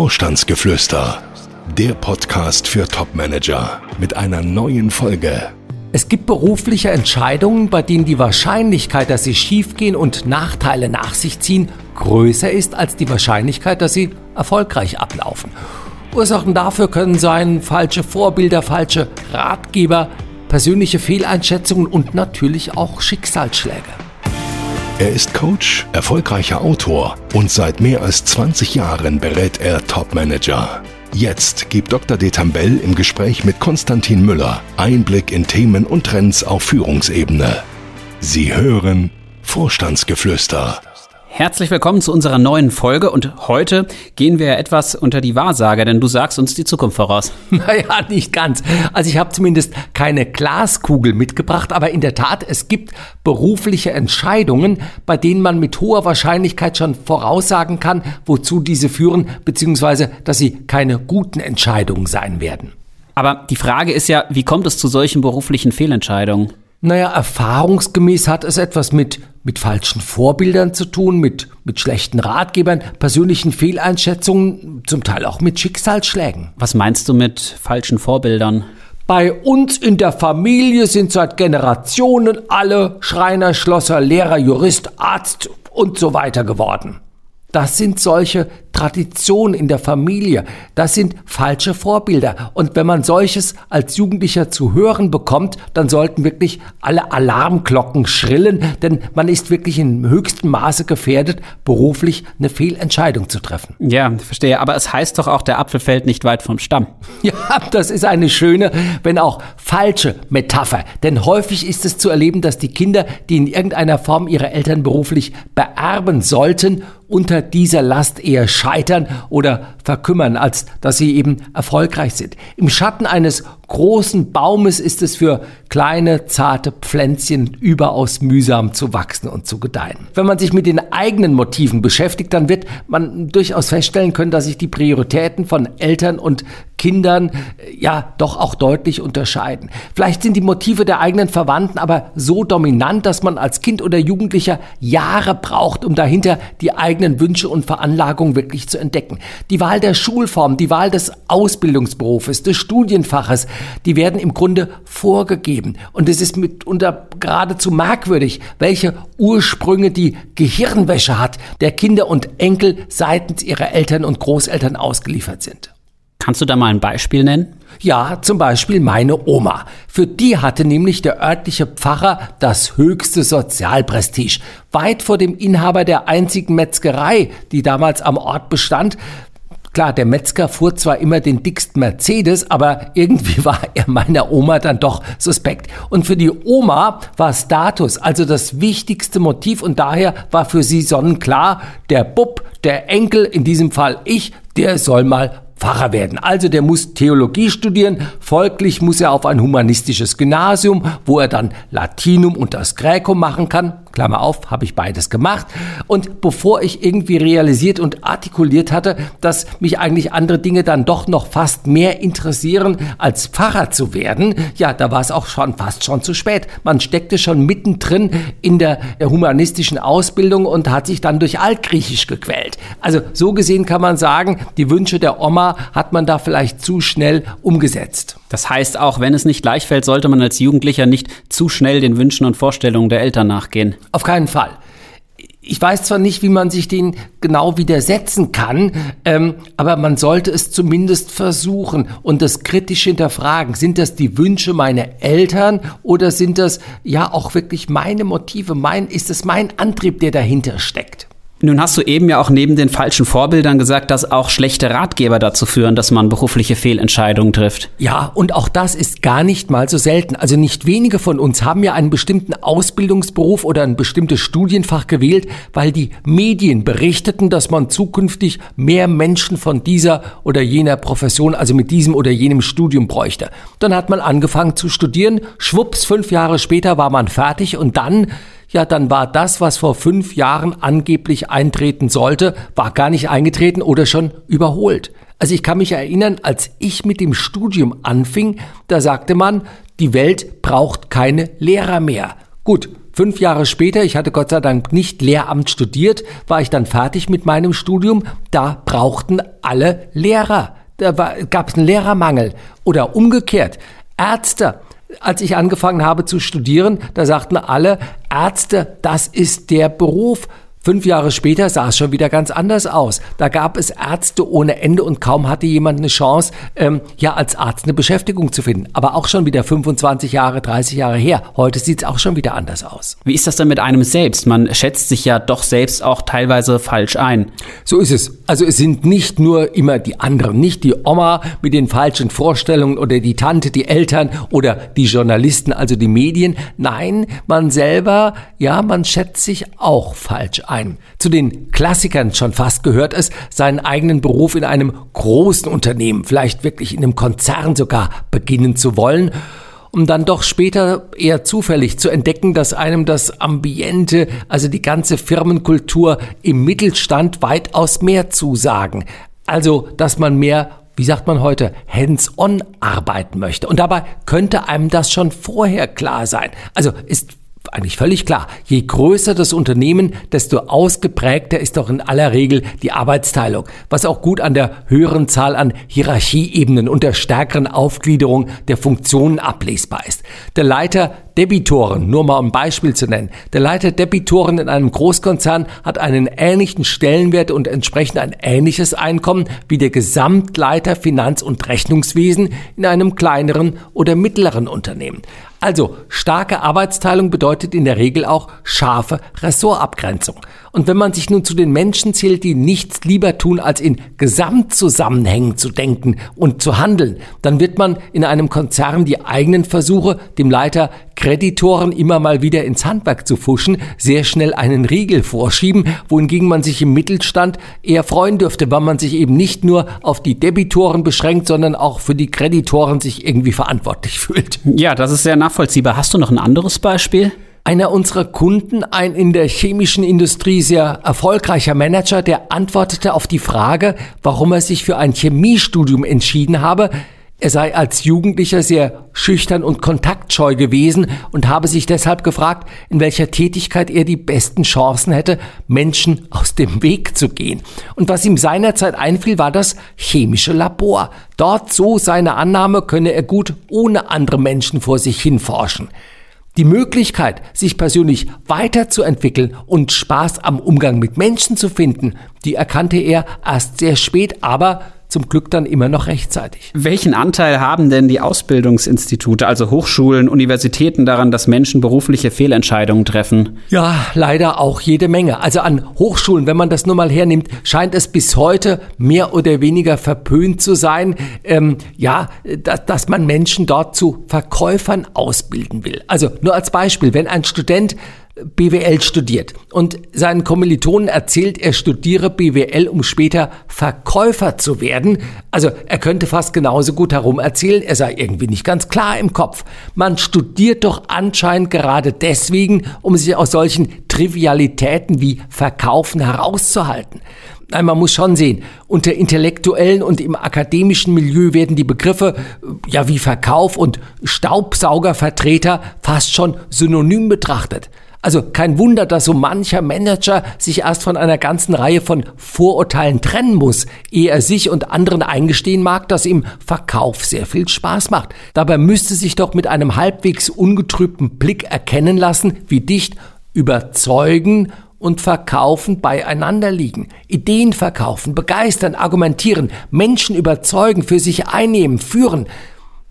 Vorstandsgeflüster, der Podcast für Topmanager mit einer neuen Folge. Es gibt berufliche Entscheidungen, bei denen die Wahrscheinlichkeit, dass sie schiefgehen und Nachteile nach sich ziehen, größer ist als die Wahrscheinlichkeit, dass sie erfolgreich ablaufen. Ursachen dafür können sein falsche Vorbilder, falsche Ratgeber, persönliche Fehleinschätzungen und natürlich auch Schicksalsschläge. Er ist Coach, erfolgreicher Autor und seit mehr als 20 Jahren berät er Topmanager. Jetzt gibt Dr. de Tambell im Gespräch mit Konstantin Müller Einblick in Themen und Trends auf Führungsebene. Sie hören Vorstandsgeflüster. Herzlich willkommen zu unserer neuen Folge und heute gehen wir etwas unter die Wahrsager, denn du sagst uns die Zukunft voraus. Naja, nicht ganz. Also ich habe zumindest keine Glaskugel mitgebracht, aber in der Tat, es gibt berufliche Entscheidungen, bei denen man mit hoher Wahrscheinlichkeit schon voraussagen kann, wozu diese führen, beziehungsweise, dass sie keine guten Entscheidungen sein werden. Aber die Frage ist ja, wie kommt es zu solchen beruflichen Fehlentscheidungen? Naja, erfahrungsgemäß hat es etwas mit falschen Vorbildern zu tun, mit schlechten Ratgebern, persönlichen Fehleinschätzungen, zum Teil auch mit Schicksalsschlägen. Was meinst du mit falschen Vorbildern? Bei uns in der Familie sind seit Generationen alle Schreiner, Schlosser, Lehrer, Jurist, Arzt und so weiter geworden. Das sind solche Traditionen in der Familie. Das sind falsche Vorbilder. Und wenn man solches als Jugendlicher zu hören bekommt, dann sollten wirklich alle Alarmglocken schrillen, denn man ist wirklich in höchstem Maße gefährdet, beruflich eine Fehlentscheidung zu treffen. Ja, verstehe. Aber es heißt doch auch, der Apfel fällt nicht weit vom Stamm. Ja, das ist eine schöne, wenn auch falsche Metapher. Denn häufig ist es zu erleben, dass die Kinder, die in irgendeiner Form ihre Eltern beruflich beerben sollten, unter dieser Last eher scheitern oder verkümmern, als dass sie eben erfolgreich sind. Im Schatten eines großen Baumes ist es für kleine, zarte Pflänzchen überaus mühsam zu wachsen und zu gedeihen. Wenn man sich mit den eigenen Motiven beschäftigt, dann wird man durchaus feststellen können, dass sich die Prioritäten von Eltern und Kindern ja doch auch deutlich unterscheiden. Vielleicht sind die Motive der eigenen Verwandten aber so dominant, dass man als Kind oder Jugendlicher Jahre braucht, um dahinter die eigenen Wünsche und Veranlagungen wirklich zu entdecken. Die Wahl der Schulform, die Wahl des Ausbildungsberufes, des Studienfaches, die werden im Grunde vorgegeben. Und es ist mitunter geradezu merkwürdig, welche Ursprünge die Gehirnwäsche hat, der Kinder und Enkel seitens ihrer Eltern und Großeltern ausgeliefert sind. Kannst du da mal ein Beispiel nennen? Ja, zum Beispiel meine Oma. Für die hatte nämlich der örtliche Pfarrer das höchste Sozialprestige. Weit vor dem Inhaber der einzigen Metzgerei, die damals am Ort bestand. Klar, der Metzger fuhr zwar immer den dicksten Mercedes, aber irgendwie war er meiner Oma dann doch suspekt. Und für die Oma war Status also das wichtigste Motiv und daher war für sie sonnenklar, der Bub, der Enkel, in diesem Fall ich, der soll mal Pfarrer werden. Also der muss Theologie studieren, folglich muss er auf ein humanistisches Gymnasium, wo er dann Latinum und das Gräkum machen kann. Klammer auf, habe ich beides gemacht. Und bevor ich irgendwie realisiert und artikuliert hatte, dass mich eigentlich andere Dinge dann doch noch fast mehr interessieren, als Pfarrer zu werden, ja, da war es auch schon fast schon zu spät. Man steckte schon mittendrin in der humanistischen Ausbildung und hat sich dann durch Altgriechisch gequält. Also so gesehen kann man sagen, die Wünsche der Oma hat man da vielleicht zu schnell umgesetzt. Das heißt, auch wenn es nicht gleich fällt, sollte man als Jugendlicher nicht zu schnell den Wünschen und Vorstellungen der Eltern nachgehen. Auf keinen Fall. Ich weiß zwar nicht, wie man sich denen genau widersetzen kann, aber man sollte es zumindest versuchen und das kritisch hinterfragen. Sind das die Wünsche meiner Eltern oder sind das ja auch wirklich meine Motive? Ist es mein Antrieb, der dahinter steckt? Nun hast du eben ja auch neben den falschen Vorbildern gesagt, dass auch schlechte Ratgeber dazu führen, dass man berufliche Fehlentscheidungen trifft. Ja, und auch das ist gar nicht mal so selten. Also nicht wenige von uns haben ja einen bestimmten Ausbildungsberuf oder ein bestimmtes Studienfach gewählt, weil die Medien berichteten, dass man zukünftig mehr Menschen von dieser oder jener Profession, also mit diesem oder jenem Studium bräuchte. Dann hat man angefangen zu studieren, schwupps, 5 Jahre später war man fertig und dann war das, was vor 5 Jahren angeblich eintreten sollte, war gar nicht eingetreten oder schon überholt. Also ich kann mich erinnern, als ich mit dem Studium anfing, da sagte man, die Welt braucht keine Lehrer mehr. Gut, 5 Jahre später, ich hatte Gott sei Dank nicht Lehramt studiert, war ich dann fertig mit meinem Studium. Da brauchten alle Lehrer. Da gab es einen Lehrermangel. Oder umgekehrt, Ärzte. Als ich angefangen habe zu studieren, da sagten alle, Ärzte, das ist der Beruf. 5 Jahre später sah es schon wieder ganz anders aus. Da gab es Ärzte ohne Ende und kaum hatte jemand eine Chance, als Arzt eine Beschäftigung zu finden. Aber auch schon wieder 25 Jahre, 30 Jahre her. Heute sieht es auch schon wieder anders aus. Wie ist das denn mit einem selbst? Man schätzt sich ja doch selbst auch teilweise falsch ein. So ist es. Also es sind nicht nur immer die anderen, nicht die Oma mit den falschen Vorstellungen oder die Tante, die Eltern oder die Journalisten, also die Medien. Nein, man selber, ja, man schätzt sich auch falsch ein. Zu den Klassikern schon fast gehört es, seinen eigenen Beruf in einem großen Unternehmen, vielleicht wirklich in einem Konzern sogar, beginnen zu wollen, um dann doch später eher zufällig zu entdecken, dass einem das Ambiente, also die ganze Firmenkultur im Mittelstand weitaus mehr zusagen. Also, dass man mehr, wie sagt man heute, hands-on arbeiten möchte. Und dabei könnte einem das schon vorher klar sein. Also ist eigentlich völlig klar. Je größer das Unternehmen, desto ausgeprägter ist doch in aller Regel die Arbeitsteilung, was auch gut an der höheren Zahl an Hierarchieebenen und der stärkeren Aufgliederung der Funktionen ablesbar ist. Der Leiter Debitoren, nur mal um ein Beispiel zu nennen. Der Leiter Debitoren in einem Großkonzern hat einen ähnlichen Stellenwert und entsprechend ein ähnliches Einkommen wie der Gesamtleiter Finanz- und Rechnungswesen in einem kleineren oder mittleren Unternehmen. Also, starke Arbeitsteilung bedeutet in der Regel auch scharfe Ressortabgrenzung. Und wenn man sich nun zu den Menschen zählt, die nichts lieber tun, als in Gesamtzusammenhängen zu denken und zu handeln, dann wird man in einem Konzern die eigenen Versuche, dem Leiter Kreditoren immer mal wieder ins Handwerk zu fuschen, sehr schnell einen Riegel vorschieben, wohingegen man sich im Mittelstand eher freuen dürfte, weil man sich eben nicht nur auf die Debitoren beschränkt, sondern auch für die Kreditoren sich irgendwie verantwortlich fühlt. Ja, das ist sehr nachvollziehbar. Hast du noch ein anderes Beispiel? Einer unserer Kunden, ein in der chemischen Industrie sehr erfolgreicher Manager, der antwortete auf die Frage, warum er sich für ein Chemiestudium entschieden habe. Er sei als Jugendlicher sehr schüchtern und kontaktscheu gewesen und habe sich deshalb gefragt, in welcher Tätigkeit er die besten Chancen hätte, Menschen aus dem Weg zu gehen. Und was ihm seinerzeit einfiel, war das chemische Labor. Dort, so seine Annahme, könne er gut ohne andere Menschen vor sich hin forschen. Die Möglichkeit, sich persönlich weiterzuentwickeln und Spaß am Umgang mit Menschen zu finden, die erkannte er erst sehr spät, aber zum Glück dann immer noch rechtzeitig. Welchen Anteil haben denn die Ausbildungsinstitute, also Hochschulen, Universitäten daran, dass Menschen berufliche Fehlentscheidungen treffen? Ja, leider auch jede Menge. Also an Hochschulen, wenn man das nur mal hernimmt, scheint es bis heute mehr oder weniger verpönt zu sein, dass man Menschen dort zu Verkäufern ausbilden will. Also nur als Beispiel, wenn ein Student BWL studiert und seinen Kommilitonen erzählt, er studiere BWL, um später Verkäufer zu werden. Also er könnte fast genauso gut herum erzählen, er sei irgendwie nicht ganz klar im Kopf. Man studiert doch anscheinend gerade deswegen, um sich aus solchen Trivialitäten wie Verkaufen herauszuhalten. Nein, man muss schon sehen, unter Intellektuellen und im akademischen Milieu werden die Begriffe wie Verkauf und Staubsaugervertreter fast schon synonym betrachtet. Also kein Wunder, dass so mancher Manager sich erst von einer ganzen Reihe von Vorurteilen trennen muss, ehe er sich und anderen eingestehen mag, dass ihm Verkauf sehr viel Spaß macht. Dabei müsste sich doch mit einem halbwegs ungetrübten Blick erkennen lassen, wie dicht überzeugen und verkaufen beieinander liegen. Ideen verkaufen, begeistern, argumentieren, Menschen überzeugen, für sich einnehmen, führen.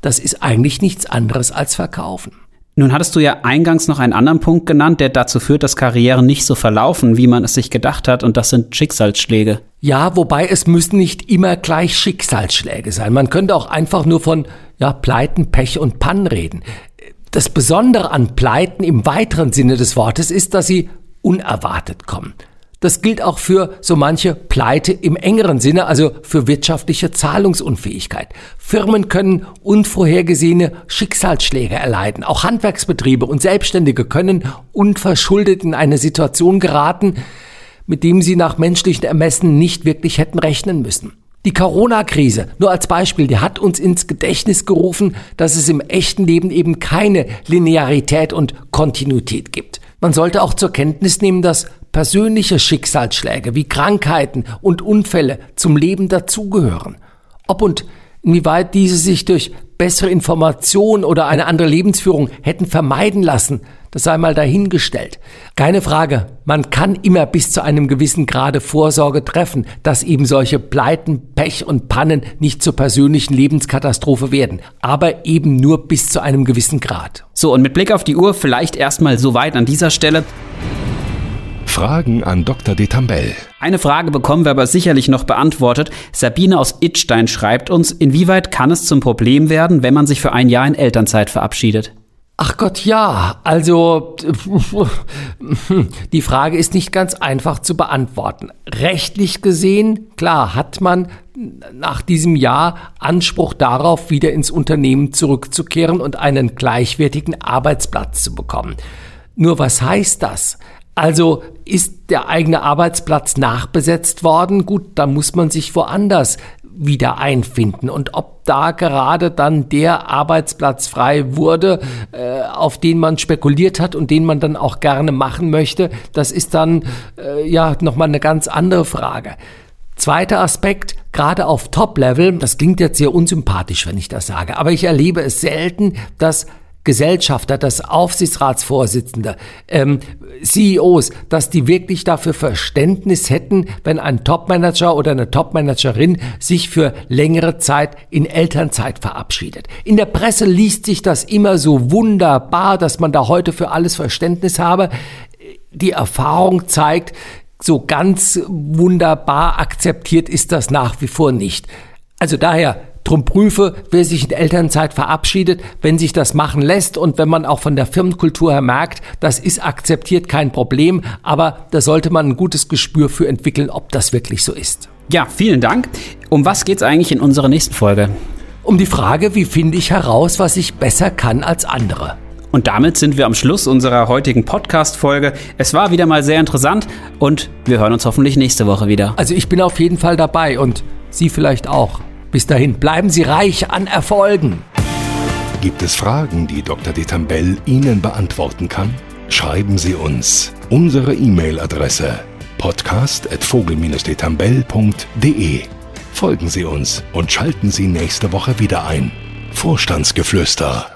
Das ist eigentlich nichts anderes als verkaufen. Nun hattest du ja eingangs noch einen anderen Punkt genannt, der dazu führt, dass Karrieren nicht so verlaufen, wie man es sich gedacht hat, und das sind Schicksalsschläge. Ja, wobei es müssen nicht immer gleich Schicksalsschläge sein. Man könnte auch einfach nur von Pleiten, Pech und Pannen reden. Das Besondere an Pleiten im weiteren Sinne des Wortes ist, dass sie unerwartet kommen. Das gilt auch für so manche Pleite im engeren Sinne, also für wirtschaftliche Zahlungsunfähigkeit. Firmen können unvorhergesehene Schicksalsschläge erleiden. Auch Handwerksbetriebe und Selbstständige können unverschuldet in eine Situation geraten, mit dem sie nach menschlichen Ermessen nicht wirklich hätten rechnen müssen. Die Corona-Krise, nur als Beispiel, die hat uns ins Gedächtnis gerufen, dass es im echten Leben eben keine Linearität und Kontinuität gibt. Man sollte auch zur Kenntnis nehmen, dass persönliche Schicksalsschläge wie Krankheiten und Unfälle zum Leben dazugehören. Ob und inwieweit diese sich durch bessere Information oder eine andere Lebensführung hätten vermeiden lassen, das sei mal dahingestellt. Keine Frage, man kann immer bis zu einem gewissen Grade Vorsorge treffen, dass eben solche Pleiten, Pech und Pannen nicht zur persönlichen Lebenskatastrophe werden. Aber eben nur bis zu einem gewissen Grad. So, und mit Blick auf die Uhr vielleicht erstmal soweit an dieser Stelle. Fragen an Dr. de Tambell. Eine Frage bekommen wir aber sicherlich noch beantwortet. Sabine aus Itstein schreibt uns, inwieweit kann es zum Problem werden, wenn man sich für ein Jahr in Elternzeit verabschiedet? Ach Gott, ja. Also, die Frage ist nicht ganz einfach zu beantworten. Rechtlich gesehen, klar, hat man nach diesem Jahr Anspruch darauf, wieder ins Unternehmen zurückzukehren und einen gleichwertigen Arbeitsplatz zu bekommen. Nur was heißt das? Also ist der eigene Arbeitsplatz nachbesetzt worden? Gut, dann muss man sich woanders wieder einfinden. Und ob da gerade dann der Arbeitsplatz frei wurde, auf den man spekuliert hat und den man dann auch gerne machen möchte, das ist dann nochmal eine ganz andere Frage. Zweiter Aspekt, gerade auf Top-Level, das klingt jetzt sehr unsympathisch, wenn ich das sage, aber ich erlebe es selten, dass Gesellschafter, dass Aufsichtsratsvorsitzende, CEOs, dass die wirklich dafür Verständnis hätten, wenn ein Topmanager oder eine Topmanagerin sich für längere Zeit in Elternzeit verabschiedet. In der Presse liest sich das immer so wunderbar, dass man da heute für alles Verständnis habe. Die Erfahrung zeigt, so ganz wunderbar akzeptiert ist das nach wie vor nicht. Also daher, drum prüfe, wer sich in Elternzeit verabschiedet, wenn sich das machen lässt und wenn man auch von der Firmenkultur her merkt, das ist akzeptiert, kein Problem, aber da sollte man ein gutes Gespür für entwickeln, ob das wirklich so ist. Ja, vielen Dank. Um was geht's eigentlich in unserer nächsten Folge? Um die Frage, wie finde ich heraus, was ich besser kann als andere? Und damit sind wir am Schluss unserer heutigen Podcast-Folge. Es war wieder mal sehr interessant und wir hören uns hoffentlich nächste Woche wieder. Also ich bin auf jeden Fall dabei und Sie vielleicht auch. Bis dahin, bleiben Sie reich an Erfolgen. Gibt es Fragen, die Dr. de Tambell Ihnen beantworten kann? Schreiben Sie uns. Unsere E-Mail-Adresse podcast@vogel-detambell.de. Folgen Sie uns und schalten Sie nächste Woche wieder ein. Vorstandsgeflüster.